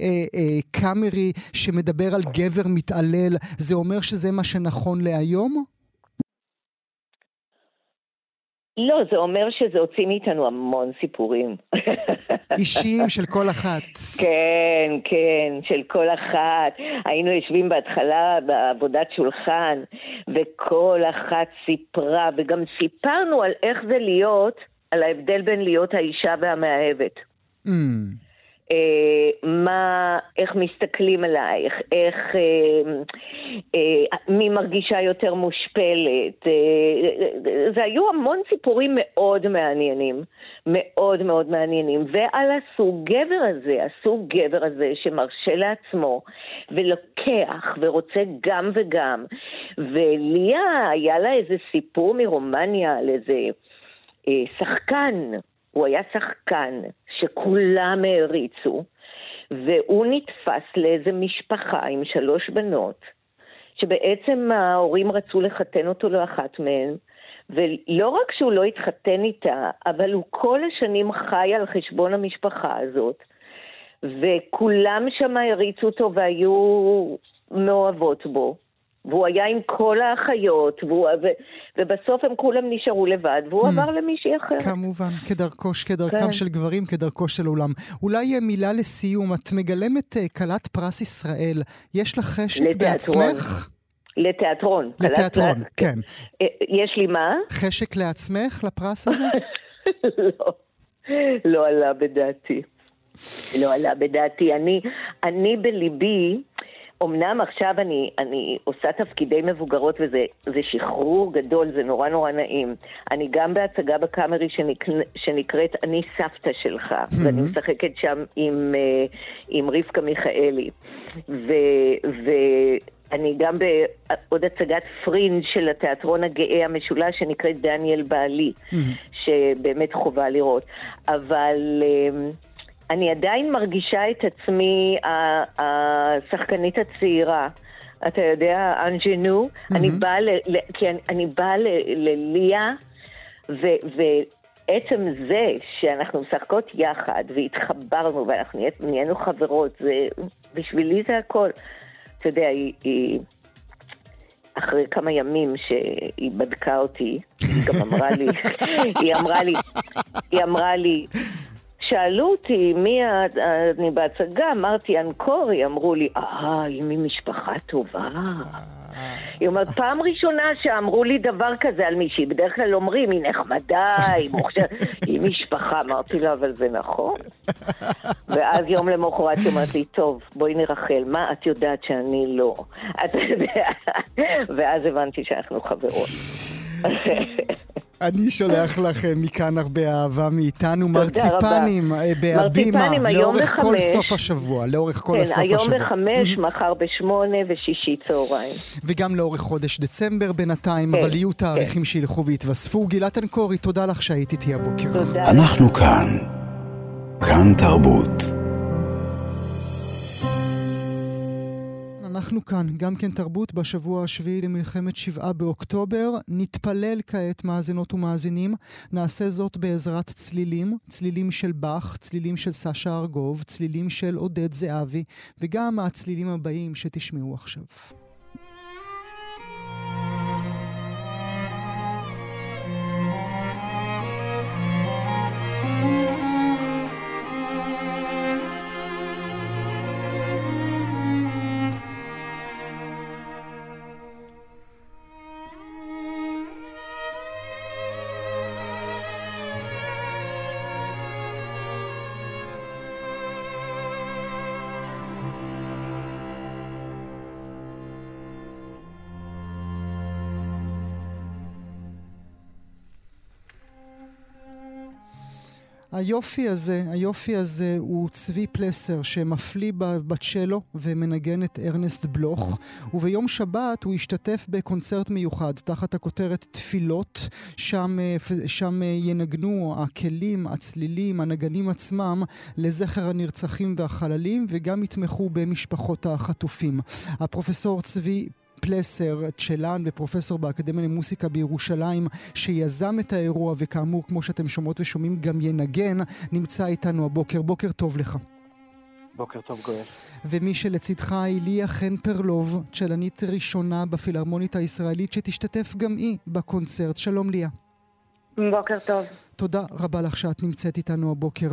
קאמרי שמדבר על גבר מתעלל, זה אומר שזה מה שנכון להיום? לא, זה אומר שזה הוציא מאיתנו המון סיפורים. אישיים של כל אחת. כן, כן, של כל אחת. היינו יושבים בהתחלה בעבודת שולחן, וכל אחת סיפרה, וגם סיפרנו על איך זה להיות, על ההבדל בין להיות האישה והמאהבת. מה, איך מסתכלים עלייך, איך, מי מרגישה יותר מושפלת. זה היו המון סיפורים מאוד מעניינים, מאוד מאוד מעניינים, ועל הסוג גבר הזה, הסוג גבר הזה שמרשה לעצמו ולוקח ורוצה גם וגם. וליה, היה לה איזה סיפור מרומניה על איזה שחקן, הוא היה שחקן שכולם העריצו, והוא נתפס לאיזה משפחה עם 3 בנות, שבעצם ההורים רצו לחתן אותו לאחת מהן, ולא רק שהוא לא התחתן איתה, אבל הוא כל השנים חי על חשבון המשפחה הזאת, וכולם שם העריצו אותו והיו מאוהבות בו. והוא היה עם כל האחיות, ובסוף הם כולם נשארו לבד, והוא עבר למישהי אחרת. כמובן, כדרכם של גברים, כדרכו של עולם. אולי מילה לסיום, את מגלמת כלת פרס ישראל, יש לך חשת בעצמך? לתיאטרון. לתיאטרון, כן. יש לי מה? חשק לעצמך, לפרס הזה? לא, לא עלה בדעתי. לא עלה בדעתי. אני בליבי, אמנם עכשיו אני עושה תפקידי מבוגרות, וזה שחרור גדול, זה נורא נורא נעים. אני גם בהצגה בקאמרי שנקראת אני סבתא שלך, ואני משחקת שם עם רבקה מיכאלי. ואני גם בעוד הצגת פרינג' של התיאטרון הגאה המשולש שנקראת דניאל בעלי, שבאמת חובה לראות. אבל אני עדיין מרגישה את עצמי השחקנית הצעירה, אתה יודע, אנג'נו, אני באה לליה, ועצם זה שאנחנו משחקות יחד, והתחברנו, ואנחנו נהיינו חברות, בשבילי זה הכל. אתה יודע, אחרי כמה ימים שהיא בדקה אותי, היא גם אמרה לי, שאלו אותי מי אני בהצגה, אמרתי אנקורי, אמרו לי, היא ממשפחה טובה. היא אומרת, פעם ראשונה שאמרו לי דבר כזה על מישהי, בדרך כלל אומרים, היא נחמדה, היא מוכשרת, היא משפחה, אמרתי לה, אבל זה נכון. ואז יום למחרת אמרתי לי, טוב, בואי נרחל, מה את יודעת שאני לא? ואז הבנתי שאנחנו חברות. אני שולח לכם מכאן הרבה אהבה מאיתנו, מרציפנים, בהבימה, לאורך כל סוף השבוע, היום 5, מחר 8 ושישי צהריים. וגם לאורך חודש דצמבר בינתיים, אבל יהיו תאריכים שילכו והתווספו. גילת אנקורי, תודה לך שהיית איתי הבוקר. אנחנו כאן, כאן תרבות. אנחנו כאן, גם כן תרבות, בשבוע השביעי למלחמת 7 באוקטובר. נתפלל כעת, מאזינות ומאזינים. נעשה זאת בעזרת צלילים, צלילים של בח, צלילים של סשה ארגוב, צלילים של עודד זהבי, וגם הצלילים הבאים שתשמעו עכשיו. היופי הזה הוא צבי פלסר שמפליא בצ'לו ומנגן את ארנסט בלוך, וביום שבת הוא השתתף בקונצרט מיוחד תחת הכותרת תפילות, שם ינגנו הכלים, הצלילים, הנגנים עצמם לזכר הנרצחים והחללים, וגם יתמכו במשפחות החטופים. הפרופסור צבי פלסר, צ'לן ופרופסור באקדמיה למוסיקה בירושלים, שיזם את האירוע, וכאמור, כמו שאתם שומעות ושומעים, גם ינגן, נמצא איתנו הבוקר. בוקר טוב לך. בוקר טוב גואל. ומי שלצידך היא ליה חן פרלוב, צ'לנית ראשונה בפילהרמונית הישראלית, שתשתתף גם היא בקונצרט. שלום ליה. בוקר טוב. תודה רבה לך שאת נמצאת איתנו הבוקר.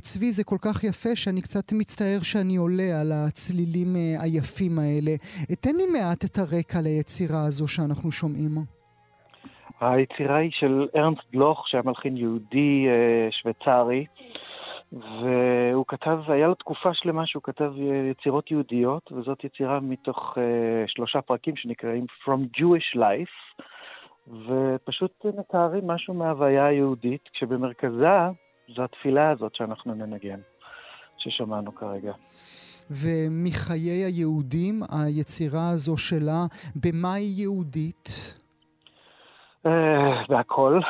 צבי, זה כל כך יפה שאני קצת מצטער שאני עולה על הצלילים היפים האלה. תן לי מעט את הרקע ליצירה הזו שאנחנו שומעים. היצירה היא של ארנסט בלוך, שהיה מלחין יהודי שוויצרי, והוא כתב, היה לו תקופה שלמה שהוא כתב יצירות יהודיות, וזאת יצירה מתוך שלושה פרקים שנקראים From Jewish Life, ופשוט מתארים משהו מההוויה היהודית, כשבמרכזה זו התפילה הזאת שאנחנו ננגן, ששמענו כרגע. ומחיי היהודים, היצירה הזו שלה, במה היא יהודית? בהכל,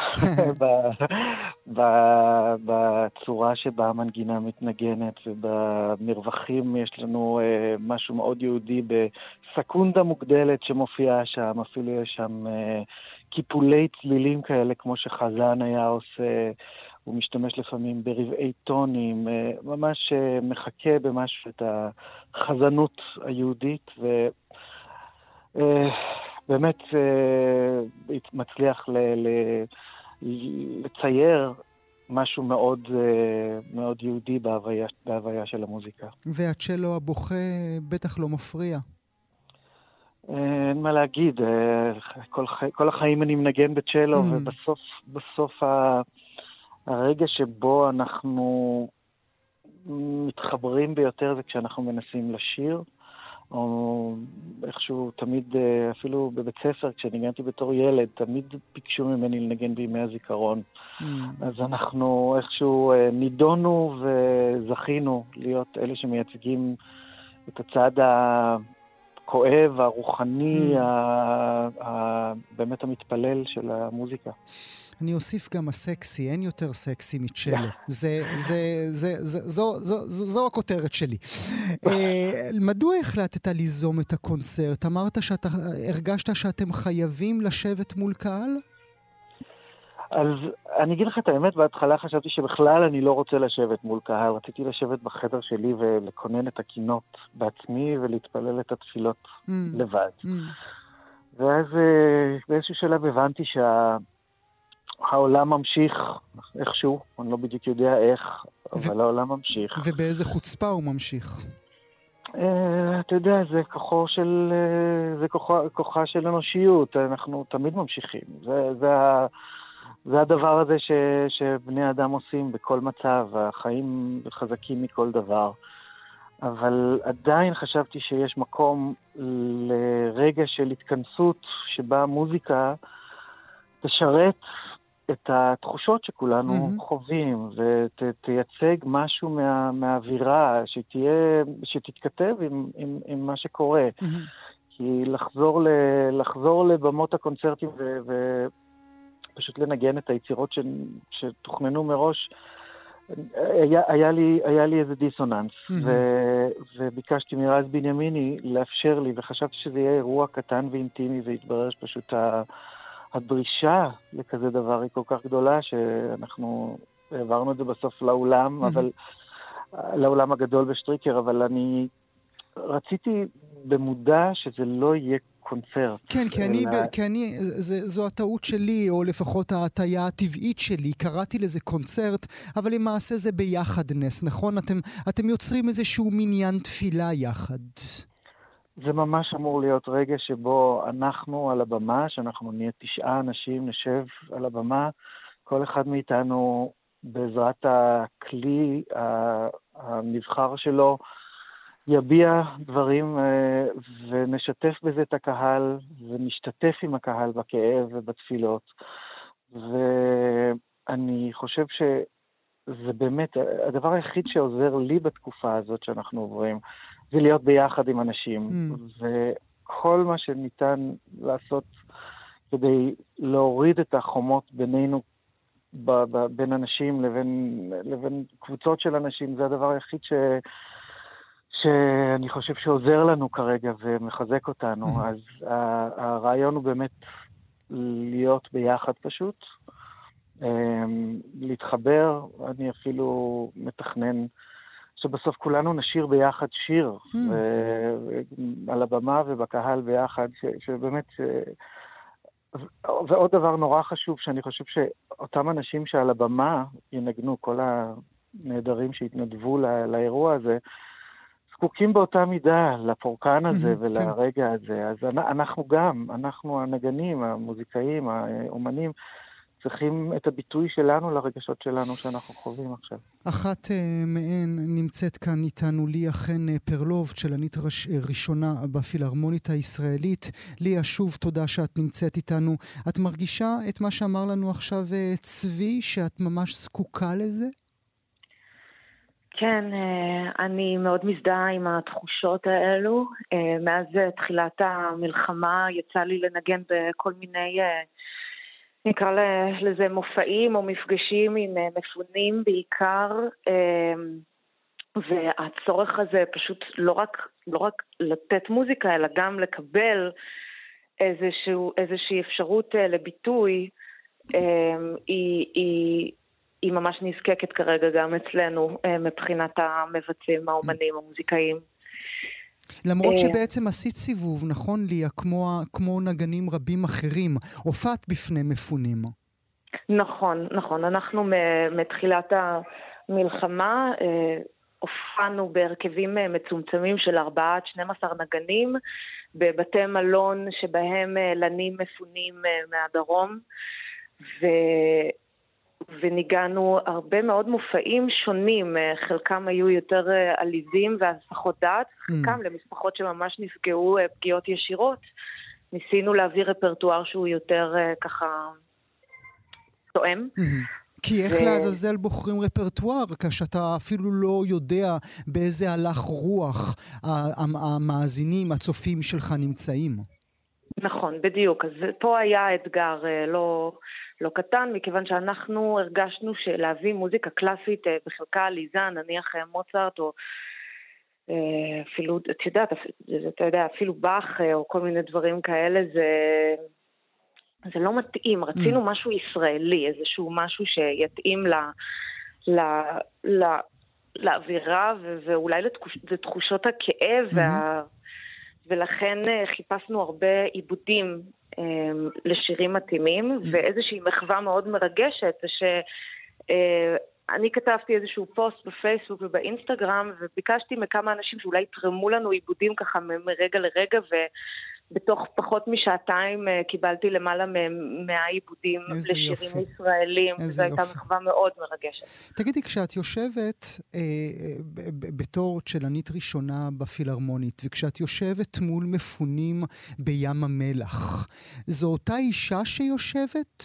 בצורה שבה המנגינה מתנגנת, ובמרווחים יש לנו משהו מאוד יהודי בסקונדה מוגדלת שמופיעה שם, אפילו יש שם קיפולי צלילים כאלה כמו שחזן היה עושה, הוא משתמש לפעמים ברבעי טונים, ממש מחכה במשהו את החזנות היהודית, ובאמת מצליח לצייר משהו מאוד יהודי בהוויה של המוזיקה. והצ'לו הבוכה בטח לא מפריע. אין מה להגיד, כל החיים אני מנגן בצ'לו, ובסוף הרגע שבו אנחנו מתחברים ביותר זה כשאנחנו מנסים לשיר, או איכשהו תמיד, אפילו בבית ספר, כשניגנתי בתור ילד, תמיד ביקשו ממני לנגן בימי הזיכרון. אז אנחנו איכשהו נידונו וזכינו להיות אלה שמייצגים את הצד הכואב, הרוחני, באמת המתפלל של המוזיקה. אני אוסיף גם הסקסי, אין יותר סקסי מצ'לו. זו הכותרת שלי. מדוע החלטת ליזום את הקונצרט? אמרת שאתה הרגשת שאתם חייבים לשבת מול קהל? אז אני אגיד לך את האמת, בהתחלה חשבתי שבכלל אני לא רוצה לשבת מול קהל, רציתי לשבת בחדר שלי ולקונן את הקינות בעצמי ולהתפלל את התפילות לבד. ואז באיזשהו שלב הבנתי שהעולם ממשיך איכשהו, אני לא בדיוק יודע איך, אבל העולם ממשיך. ובאיזה חוצפה הוא ממשיך? אתה יודע, זה כוחה של אנושיות, אנחנו תמיד ממשיכים. זה הדבר הזה שבני אדם עושים בכל מצב, החיים חזקים מכל דבר. אבל עדיין חשבתי שיש מקום לרגע של התכנסות שבה המוזיקה תשרת את התחושות שכולנו חווים, ותייצג משהו מהאווירה, שתתכתב עם מה שקורה. כי לחזור לבמות הקונצרטים ופשוט לנגן את היצירות שתוכננו מראש, היה לי איזה דיסוננס, וביקשתי מרז בנימיני לאפשר לי, וחשבתי שזה יהיה אירוע קטן ואינטימי, והתברר שפשוט הדרישה לכזה דבר היא כל כך גדולה, שאנחנו העברנו את זה בסוף לאולם, אבל לאולם הגדול בשטריקר, אבל אני רציתי במודע שזה לא יהיה קונצרט. כן, כי אני, זו הטעות שלי, או לפחות ההטיה הטבעית שלי, קראתי לזה קונצרט, אבל למעשה זה ביחדנס, נכון? אתם יוצרים איזשהו מניין תפילה יחד. זה ממש אמור להיות רגע שבו אנחנו על הבמה, שאנחנו נהיה 9 אנשים, נשב על הבמה, כל אחד מאיתנו בעזרת הכלי הנבחר שלו, יביע דברים ונשתף בזה את הקהל, ונשתתף עם הקהל בכאב ובתפילות. ואני חושב שזה באמת, הדבר היחיד שעוזר לי בתקופה הזאת שאנחנו עוברים, זה להיות ביחד עם אנשים. וכל מה שניתן לעשות כדי להוריד את החומות בינינו, בין אנשים לבין קבוצות של אנשים, זה הדבר היחיד שאני חושב שעוזר לנו כרגע ומחזק אותנו. אז הרעיון הוא באמת להיות ביחד פשוט, להתחבר. אני אפילו מתכנן שבסוף כולנו נשיר ביחד שיר, על הבמה ובקהל ביחד, שבאמת... ועוד דבר נורא חשוב, שאני חושב שאותם אנשים שעל הבמה ינגנו, כל הנהדרים שהתנדבו לאירוע הזה, זקוקים באותה מידה לפורקן הזה ולרגע הזה. אז אנחנו גם, אנחנו הנגנים, המוזיקאים, האומנים, צריכים את הביטוי שלנו לרגשות שלנו שאנחנו חווים עכשיו. אחת מהן נמצאת כאן איתנו ליה חן פרלוב, צלנית ראשונה בפילהרמונית הישראלית. ליה, שוב תודה שאת נמצאת איתנו. את מרגישה את מה שאמר לנו עכשיו צבי, שאת ממש זקוקה לזה? כן, אני מאוד מזדהה עם התחושות האלו. מאז תחילת המלחמה יצא לי לנגן בכל מיני... נקרא לזה מופעים או מפגשים עם מפונים בעיקר, והצורך הזה פשוט לא רק לתת מוזיקה, אלא גם לקבל איזושהי אפשרות לביטוי, היא ממש נזקקת כרגע גם אצלנו, מבחינת המבצעים, האומנים, המוזיקאים. למרות שבעצם עשית סיבוב, נכון ליה, כמו נגנים רבים אחרים, הופעת בפני מפונים. נכון, נכון. אנחנו מתחילת המלחמה הופענו בהרכבים מצומצמים של 4-12 נגנים, בבתי מלון שבהם לנים מפונים מהדרום, וניגענו הרבה מאוד מופעים שונים, חלקם היו יותר עליזים והסחות דעת, חלקם למשפחות שממש נפגעו פגיעות ישירות. ניסינו להעביר רפרטואר שהוא יותר ככה תואם. כי איך לעזאזל בוחרים רפרטואר, כשאתה אפילו לא יודע באיזה הלך רוח המאזינים, הצופים שלך נמצאים. נכון, בדיוק. אז פה היה אתגר לא קטן, מכיוון שאנחנו הרגשנו שלהביא מוזיקה קלאסית בחלקה עליזה, נניח מוצרט או אפילו, אתה יודע, אפילו באך או כל מיני דברים כאלה, זה לא מתאים. רצינו משהו ישראלי, איזשהו משהו שיתאים לאווירה ואולי לתחושות הכאב ולכן חיפשנו הרבה עיבודים לשירים מתאימים, ואיזושהי מחווה מאוד מרגשת, שאני כתבתי איזשהו פוסט בפייסבוק ובאינסטגרם, וביקשתי מכמה אנשים שאולי יתרמו לנו עיבודים ככה מרגע לרגע, ובתוך פחות משעתיים קיבלתי למעלה מ100 עיבודים לשירים ישראלים, וזו הייתה מחווה מאוד מרגשת. תגידי, כשאת יושבת בתור צ'לנית ראשונה בפילהרמונית, וכשאת יושבת מול מפונים בים המלח, זו אותה אישה שיושבת?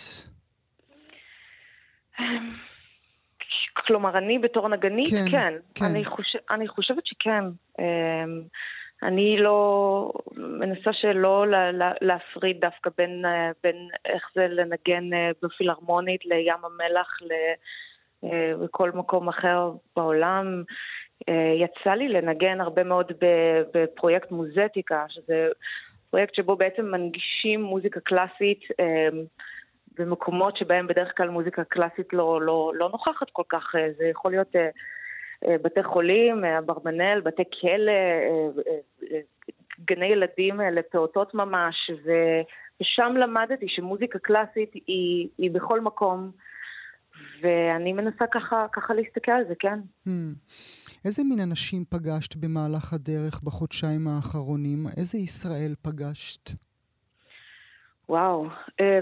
כלומר, אני בתור נגנית, כן. אני חושבת שכן. אני לא מנסה שלא להפריד דווקא בין איך זה לנגן בפילהרמונית לים המלח לכל מקום אחר בעולם. יצא לי לנגן הרבה מאוד בפרויקט מוזטיקה, שזה פרויקט שבו בעצם מנגישים מוזיקה קלאסית במקומות שבהם בדרך כלל מוזיקה קלאסית לא נוכחת כל כך. זה יכול להיות בתי חולים, אברבנל, בתי כלא, גני ילדים לפעוטות ממש, ושם למדתי שמוזיקה קלאסית היא בכל מקום, ואני מנסה ככה להסתכל על זה, כן. איזה מין אנשים פגשת במהלך הדרך בחודשיים האחרונים? איזה ישראל פגשת? וואו,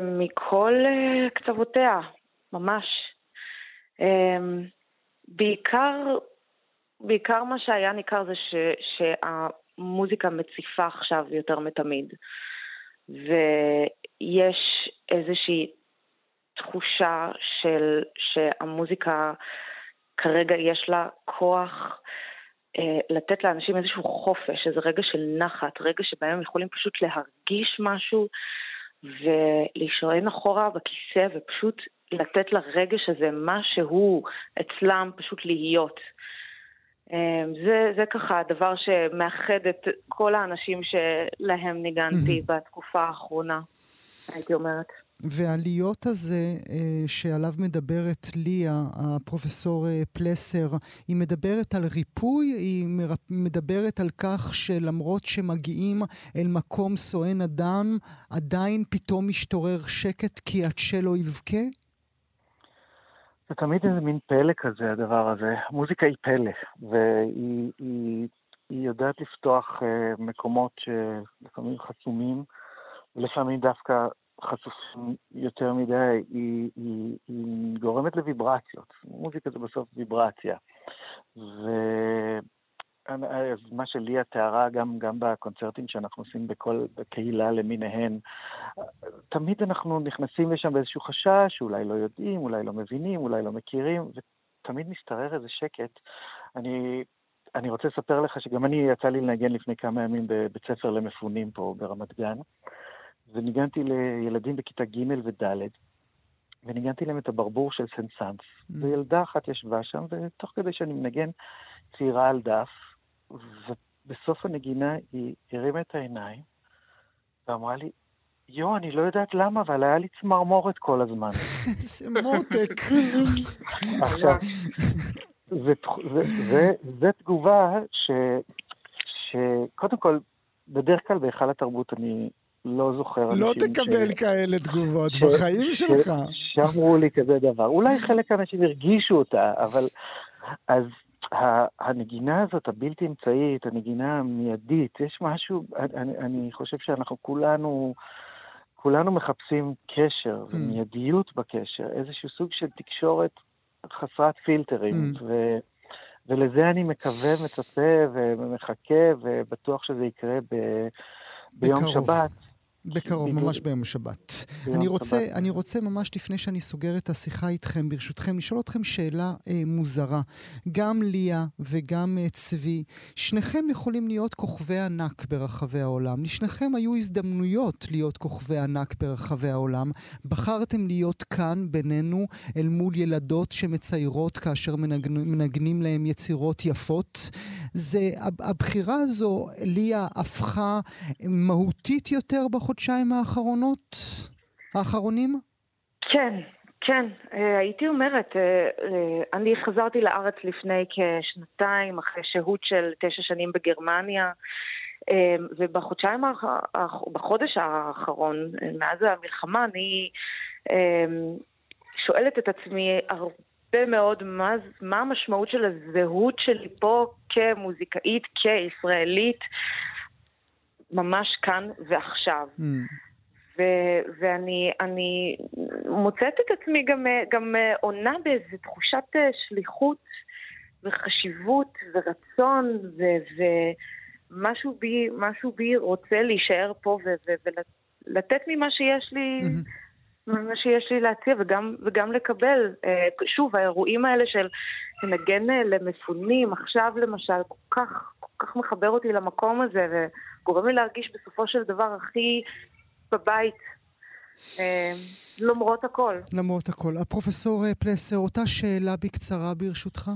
מכל קצוותיה, ממש. בעיקר מה שהיה ניכר זה שהמוזיקה מציפה עכשיו יותר מתמיד, ויש איזושהי תחושה שהמוזיקה כרגע יש לה כוח לתת לאנשים איזשהו חופש, איזה רגע של נחת, רגע שבהם יכולים פשוט להרגיש משהו ולהישען אחורה בכיסא ופשוט לתת לרגש הזה מה שהוא אצלם פשוט להיות. זה ככה הדבר שמאחד את כל האנשים שלהם ניגנתי בתקופה האחרונה, הייתי אומרת. והעליות הזה שעליו מדברת ליה, הפרופסור פלסר, היא מדברת על ריפוי, היא מדברת על כך שלמרות שמגיעים אל מקום סואן אדם, עדיין פתאום משתורר שקט כי עד שלא יבכה? זה תמיד איזה מין פלא כזה, הדבר הזה. מוזיקה היא פלא, והיא היא יודעת לפתוח מקומות שלפעמים חסומים, ולפעמים דווקא חשופים יותר מדי, היא גורמת לויברציות. מוזיקה זה בסוף ויברציה. מה שלי התארה גם בקונצרטים שאנחנו עושים בכל קהילה למיניהן, תמיד אנחנו נכנסים לשם באיזשהו חשש, אולי לא יודעים, אולי לא מבינים, אולי לא מכירים, ותמיד מסתרר איזה שקט. אני רוצה לספר לך שגם אני יצא לי לנגן לפני כמה ימים בבית ספר למפונים פה ברמת גן, וניגנתי לילדים בכיתה ג' וד', וניגנתי להם את הברבור של סן-סאנס. וילדה אחת ישבה שם, ותוך כדי שאני מנגן צעירה על דף, ובסוף הנגינה היא הרימה את העיניים, ואמרה לי, יו, אני לא יודעת למה, אבל היה לי צמרמורת כל הזמן. זה מותק. עכשיו, זו תגובה שקודם כל, בדרך כלל בהיכל התרבות אני לא זוכר אנשים לא תקבל כאלה תגובות בחיים שלך. שאמרו לי כזה דבר. אולי חלק האנשים הרגישו אותה, אבל אז הנגינה הזאת, הבלתי אמצעית, הנגינה המיידית, יש משהו, אני חושב שאנחנו כולנו מחפשים קשר, ומיידיות בקשר, איזשהו סוג של תקשורת חסרת פילטרים, ולזה אני מקווה, מצפה ומחכה, ובטוח שזה יקרה ביום שבת. בקרוב, ממש ביום שבת. אני רוצה ממש לפני שאני סוגר את השיחה איתכם, ברשותכם, לשאול אתכם שאלה מוזרה. גם ליה וגם צבי, שניכם יכולים להיות כוכבי ענק ברחבי העולם. לשניכם היו הזדמנויות להיות כוכבי ענק ברחבי העולם. בחרתם להיות כאן בינינו אל מול ילדות שמציירות כאשר מנגנים להם יצירות יפות. הבחירה הזו, ליה, הפכה מהותית יותר בחודשיים האחרונים? כן. הייתי אומרת, אני חזרתי לארץ לפני כשנתיים, אחרי שהות של 9 שנים בגרמניה, ובחודש האחרון, מאז המלחמה, אני שואלת את עצמי הרבה מאוד מה המשמעות של הזהות שלי פה כמוזיקאית, כישראלית, ממש כאן ועכשיו. ואני מוצאת את עצמי גם עונה באיזו תחושת שליחות וחשיבות ורצון ומשהו בי רוצה להישאר פה ולתת ממה שיש לי, מה שיש לי להציע וגם לקבל. שוב, האירועים האלה של נגן למפונים, עכשיו למשל, כל כך מחבר אותי למקום הזה, וגורם לי להרגיש בסופו של דבר הכי בבית, למרות הכל. למרות הכל. הפרופסור פלסר, אותה שאלה בקצרה ברשותך?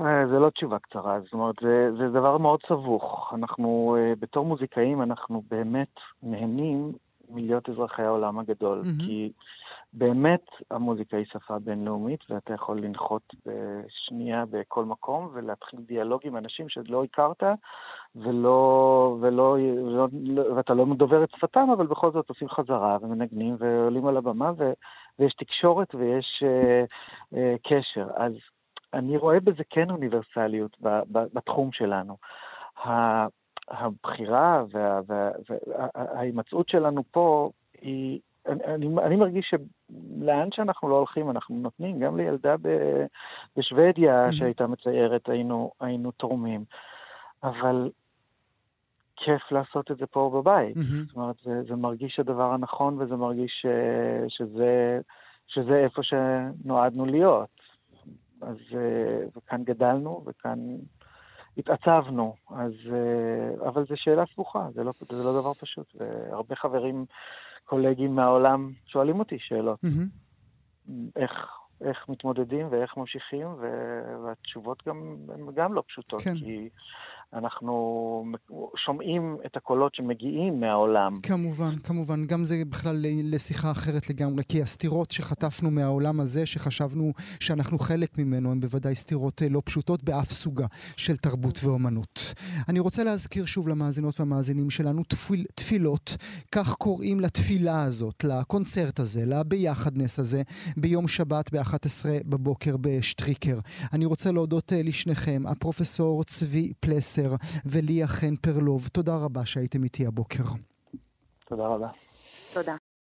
זה לא תשובה קצרה, זאת אומרת, זה דבר מאוד סבוך. אנחנו, בתור מוזיקאים, אנחנו באמת נהנים מלהיות אזרחי העולם הגדול, כי באמת המוזיקה היא שפה בינלאומית, ואתה יכול לנחות בשנייה בכל מקום, ולהתחיל דיאלוג עם אנשים שלא הכרת, ואתה לא מדובר את שפתם, אבל בכל זאת עושים חזרה, ומנגנים, ועולים על הבמה, ויש תקשורת, ויש קשר. אז אני רואה בזה כן אוניברסליות, בתחום שלנו. הבחירה וההימצאות שלנו פה היא, אני מרגיש שלאן שאנחנו לא הולכים אנחנו נותנים. גם לילדה בשוודיה שהייתה מציירת היינו תורמים, אבל כיף לעשות את זה פה בבית. זאת אומרת, זה מרגיש הדבר הנכון, וזה מרגיש שזה איפה שנועדנו להיות, אז וכאן גדלנו וכאן התעצבנו, אז, אבל זו שאלה סבוכה, זה לא דבר פשוט, והרבה חברים, קולגים מהעולם שואלים אותי שאלות, איך איך מתמודדים ואיך ממשיכים, והתשובות גם לא פשוטות, כן. כי אנחנו שומעים את הקולות שמגיעים מהעולם. כמובן, כמובן. גם זה בכלל לשיחה אחרת לגמרי, כי הסתירות שחטפנו מהעולם הזה, שחשבנו שאנחנו חלק ממנו, הן בוודאי סתירות לא פשוטות באף סוגה של תרבות ואומנות. אני רוצה להזכיר שוב למאזינות והמאזינים שלנו תפילות, כך קוראים לתפילה הזאת, לקונצרט הזה, לביחדנס הזה, ביום שבת ב-11 בבוקר בשטריקר. אני רוצה להודות לשניכם, הפרופסור צבי פלסר וליה חן פרלוב. תודה רבה שהייתם איתי הבוקר. תודה רבה.